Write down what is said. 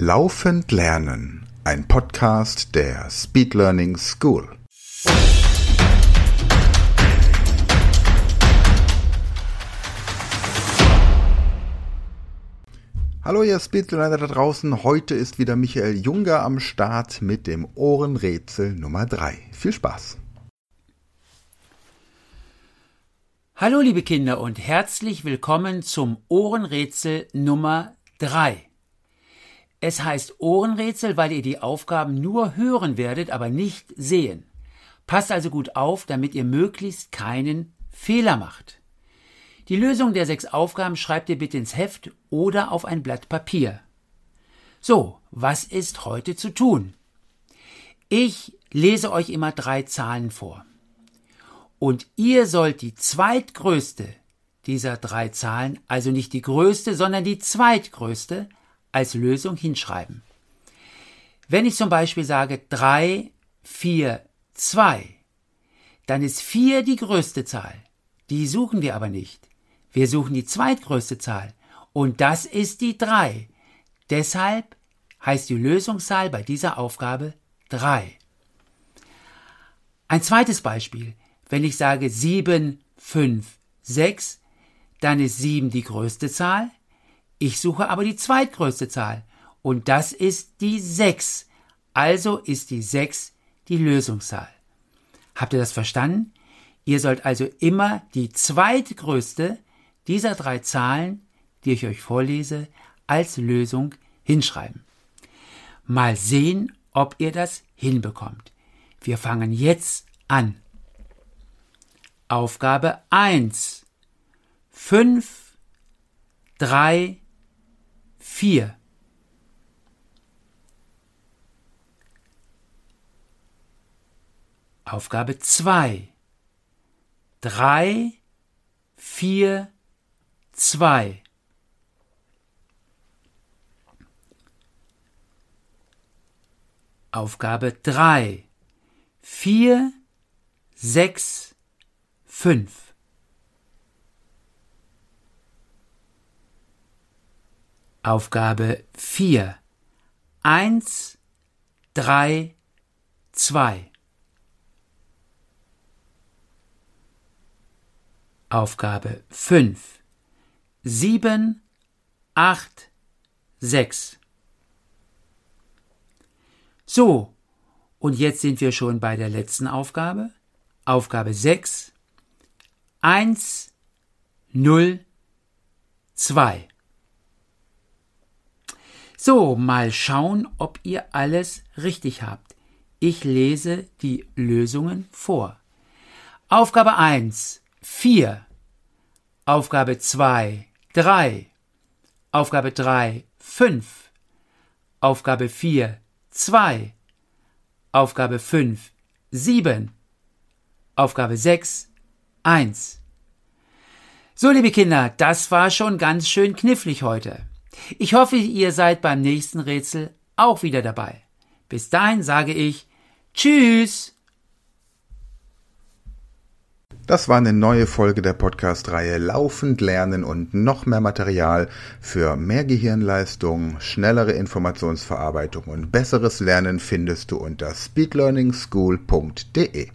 Laufend Lernen, ein Podcast der Speed Learning School. Hallo ihr Speedlearner da draußen, heute ist wieder Michael Junga am Start mit dem Ohrenrätsel Nummer 3. Viel Spaß! Hallo liebe Kinder und herzlich willkommen zum Ohrenrätsel Nummer 3. Es heißt Ohrenrätsel, weil ihr die Aufgaben nur hören werdet, aber nicht sehen. Passt also gut auf, damit ihr möglichst keinen Fehler macht. Die Lösung der 6 Aufgaben schreibt ihr bitte ins Heft oder auf ein Blatt Papier. So, was ist heute zu tun? Ich lese euch immer 3 Zahlen vor. Und ihr sollt die zweitgrößte dieser 3 Zahlen, also nicht die größte, sondern die zweitgrößte, als Lösung hinschreiben. Wenn ich zum Beispiel sage 3, 4, 2, dann ist 4 die größte Zahl. Die suchen wir aber nicht. Wir suchen die zweitgrößte Zahl und das ist die 3. Deshalb heißt die Lösungszahl bei dieser Aufgabe 3. Ein zweites Beispiel. Wenn ich sage 7, 5, 6, dann ist 7 die größte Zahl. Ich suche aber die zweitgrößte Zahl und das ist die 6. Also ist die 6 die Lösungszahl. Habt ihr das verstanden? Ihr sollt also immer die zweitgrößte dieser 3 Zahlen, die ich euch vorlese, als Lösung hinschreiben. Mal sehen, ob ihr das hinbekommt. Wir fangen jetzt an. Aufgabe 1. 5, 3, 4. Aufgabe 2. 3, 4, 2. Aufgabe 3. 4, 6, 5. Aufgabe 4. 1, 3, 2. Aufgabe 5. 7, 8, 6. So, und jetzt sind wir schon bei der letzten Aufgabe. Aufgabe 6. 1, 0, 2. So, mal schauen, ob ihr alles richtig habt. Ich lese die Lösungen vor. Aufgabe 1. 4, Aufgabe 2, 3, Aufgabe 3, 5, Aufgabe 4, 2, Aufgabe 5, 7, Aufgabe 6, 1. So, liebe Kinder, das war schon ganz schön knifflig heute. Ich hoffe, ihr seid beim nächsten Rätsel auch wieder dabei. Bis dahin sage ich Tschüss! Das war eine neue Folge der Podcast-Reihe Laufend Lernen und noch mehr Material für mehr Gehirnleistung, schnellere Informationsverarbeitung und besseres Lernen findest du unter speedlearningschool.de.